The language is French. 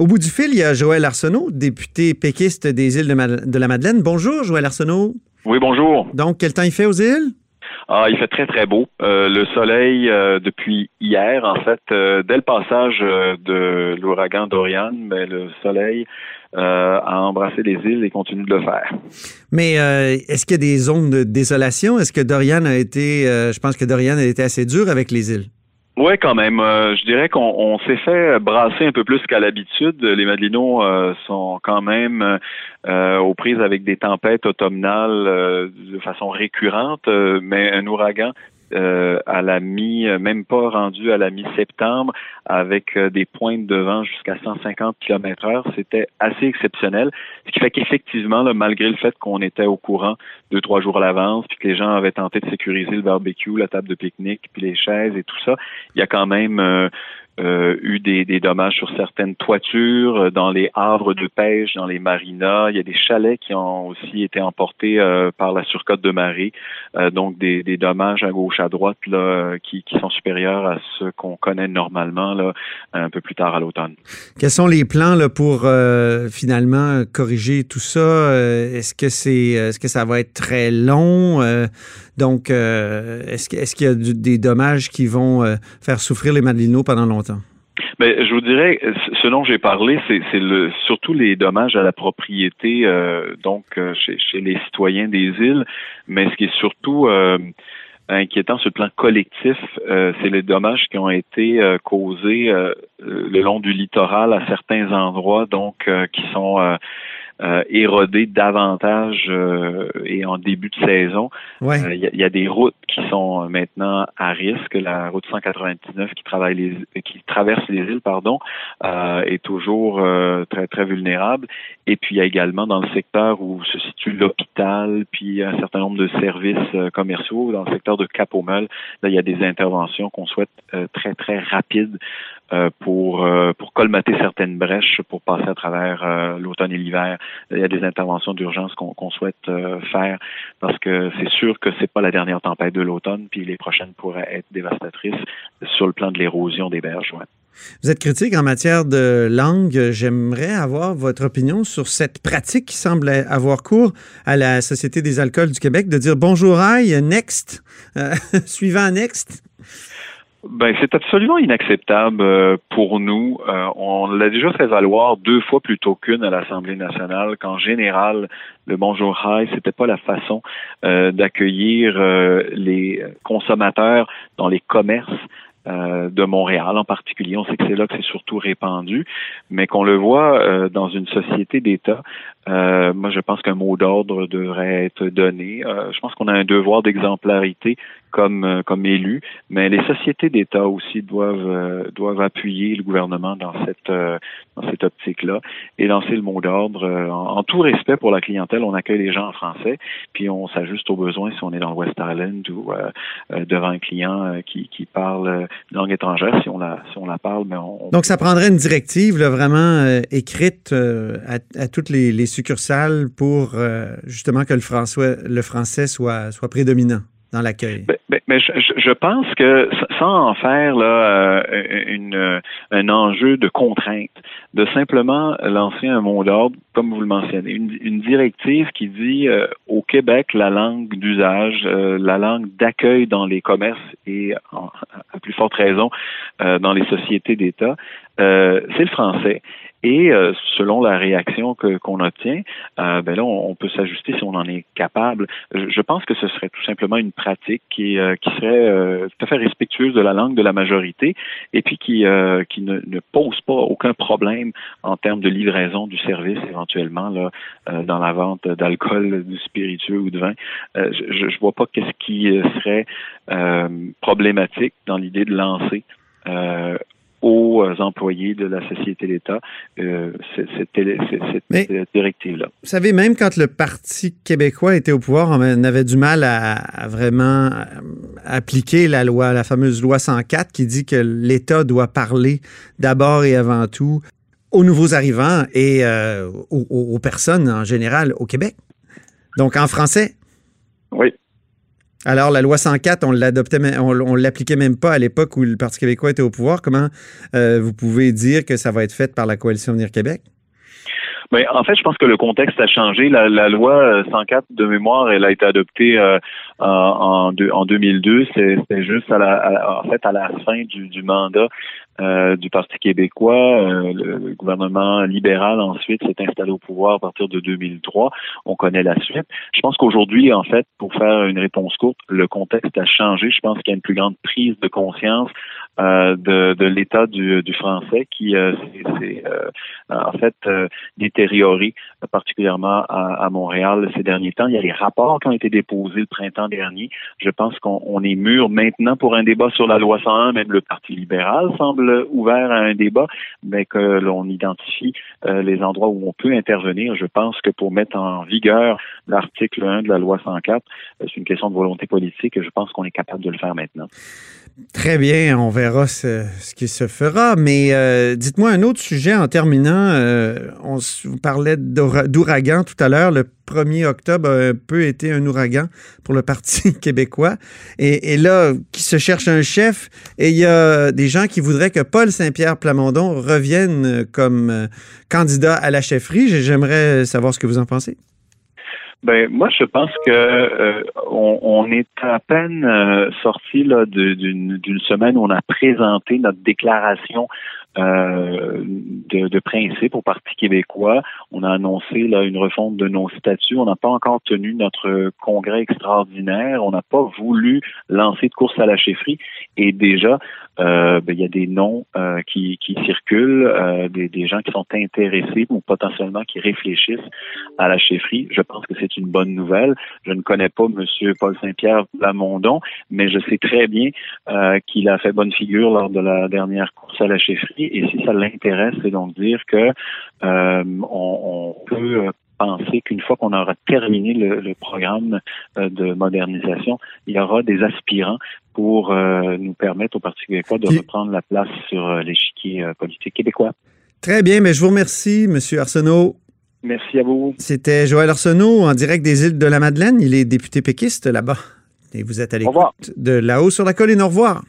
Au bout du fil, il y a Joël Arsenault, député péquiste des Îles-de-la-Madeleine. Bonjour, Joël Arsenault. Oui, bonjour. Donc, quel temps il fait aux îles? Ah, il fait très, très beau. Le soleil depuis hier, en fait, dès le passage de l'ouragan Dorian, mais le soleil a embrassé les îles et continue de le faire. Mais est-ce qu'il y a des zones de désolation? Est-ce que Dorian a été... je pense que Dorian a été assez dur avec les îles. Oui, quand même. Je dirais qu'on s'est fait brasser un peu plus qu'à l'habitude. Les Madelineaux sont quand même aux prises avec des tempêtes automnales de façon récurrente, mais un ouragan à la même pas rendu à la mi-septembre, avec des pointes de vent jusqu'à 150 km/h, c'était assez exceptionnel. Ce qui fait qu'effectivement, là, malgré le fait qu'on était au courant 2-3 jours à l'avance, puis que les gens avaient tenté de sécuriser le barbecue, la table de pique-nique, puis les chaises et tout ça, il y a quand même eu des dommages sur certaines toitures, dans les havres de pêche, dans les marinas. Il y a des chalets qui ont aussi été emportés par la surcote de marée. Donc, des dommages à gauche, à droite, là, qui sont supérieurs à ceux qu'on connaît normalement là, un peu plus tard à l'automne. Quels sont les plans là, pour finalement corriger tout ça? Est-ce que ça va être très long? Donc, est-ce qu'il y a des dommages qui vont faire souffrir les Madelineaux pendant longtemps? Mais je vous dirais, ce dont j'ai parlé, c'est surtout les dommages à la propriété, donc chez les citoyens des îles, mais ce qui est surtout inquiétant sur le plan collectif, c'est les dommages qui ont été causés le long du littoral à certains endroits, donc qui sont érodés davantage et en début de saison. Ouais. Y a des routes qui sont maintenant à risque. La route 199 qui traverse les îles, est toujours très, très vulnérable. Et puis, il y a également dans le secteur où se situe l'hôpital, puis un certain nombre de services commerciaux, dans le secteur de Cap-aux-Meules, là, il y a des interventions qu'on souhaite très, très rapides pour colmater certaines brèches pour passer à travers l'automne et l'hiver. Il y a des interventions d'urgence qu'on souhaite faire parce que c'est sûr que c'est pas la dernière tempête de l'automne, puis les prochaines pourraient être dévastatrices sur le plan de l'érosion des berges. Ouais. Vous êtes critique en matière de langue. J'aimerais avoir votre opinion sur cette pratique qui semble avoir cours à la Société des Alcools du Québec de dire « Bonjour, aïe, next »,« Suivant, next ». Ben, c'est absolument inacceptable pour nous. On l'a déjà fait valoir 2 fois plutôt qu'une à l'Assemblée nationale, qu'en général, le bonjour high, c'était pas la façon d'accueillir les consommateurs dans les commerces de Montréal en particulier. On sait que c'est là que c'est surtout répandu, mais qu'on le voit dans une société d'État. Moi, je pense qu'un mot d'ordre devrait être donné. Je pense qu'on a un devoir d'exemplarité comme élus, mais les sociétés d'État aussi doivent appuyer le gouvernement dans cette optique-là et lancer le mot d'ordre. En tout respect pour la clientèle, on accueille les gens en français, puis on s'ajuste aux besoins si on est dans le West Island ou devant un client qui parle une langue étrangère, si on la parle. Mais donc, ça prendrait une directive là, vraiment écrite à toutes les succursales pour justement que le français soit prédominant dans l'accueil. Mais je pense que sans en faire là un enjeu de contrainte, de simplement lancer un mot d'ordre, comme vous le mentionnez, une directive qui dit au Québec la langue d'usage, la langue d'accueil dans les commerces et à plus forte raison dans les sociétés d'État, c'est le français. Et selon la réaction qu'on obtient, ben là on peut s'ajuster si on en est capable. Je pense que ce serait tout simplement une pratique qui serait tout à fait respectueuse de la langue de la majorité et puis qui ne pose pas aucun problème en termes de livraison du service éventuellement là dans la vente d'alcool, du spiritueux ou de vin. Je vois pas qu'est-ce qui serait problématique dans l'idée de lancer aux employés de la Société d'État, cette directive-là. Vous savez, même quand le Parti québécois était au pouvoir, on avait du mal à vraiment appliquer la loi, la fameuse loi 104 qui dit que l'État doit parler d'abord et avant tout aux nouveaux arrivants et aux personnes en général au Québec. Donc en français. Oui. Alors, la loi 104, on l'appliquait même pas à l'époque où le Parti québécois était au pouvoir. Comment vous pouvez dire que ça va être fait par la Coalition avenir Québec? Mais en fait, je pense que le contexte a changé. La loi 104 de mémoire, elle a été adoptée en 2002. C'est juste à la fin du mandat du Parti québécois. Le gouvernement libéral ensuite s'est installé au pouvoir à partir de 2003. On connaît la suite. Je pense qu'aujourd'hui, en fait, pour faire une réponse courte, le contexte a changé. Je pense qu'il y a une plus grande prise de conscience de l'état du français qui s'est détérioré, particulièrement à Montréal ces derniers temps. Il y a les rapports qui ont été déposés le printemps dernier. Je pense qu'on est mûr maintenant pour un débat sur la loi 101. Même le Parti libéral semble ouvert à un débat, mais que l'on identifie les endroits où on peut intervenir. Je pense que pour mettre en vigueur l'article 1 de la loi 104, c'est une question de volonté politique et je pense qu'on est capable de le faire maintenant. Très bien, on verra ce qui se fera, mais dites-moi un autre sujet en terminant. On parlait d'ouragan tout à l'heure. Le 1er octobre a un peu été un ouragan pour le Parti québécois. Et là, qui se cherche un chef, et il y a des gens qui voudraient que Paul Saint-Pierre Plamondon revienne comme candidat à la chefferie. J'aimerais savoir ce que vous en pensez. Ben moi je pense que on est à peine sorti là d'une semaine où on a présenté notre déclaration de principe au Parti québécois. On a annoncé là une refonte de nos statuts. On n'a pas encore tenu notre congrès extraordinaire. On n'a pas voulu lancer de course à la chefferie. Et déjà, il y a des noms qui circulent, des gens qui sont intéressés ou potentiellement qui réfléchissent à la chefferie. Je pense que c'est une bonne nouvelle. Je ne connais pas M. Paul Saint-Pierre Plamondon, mais je sais très bien qu'il a fait bonne figure lors de la dernière course à la chefferie. Et si ça l'intéresse, c'est donc dire que on peut penser qu'une fois qu'on aura terminé le programme de modernisation, il y aura des aspirants pour nous permettre au Parti québécois de reprendre la place sur l'échiquier politique québécois. Très bien, mais je vous remercie, M. Arsenault. Merci à vous. C'était Joël Arsenault en direct des Îles-de-la-Madeleine. Il est député péquiste là-bas. Et vous êtes à l'écoute de Là-haut sur la colline. Au revoir.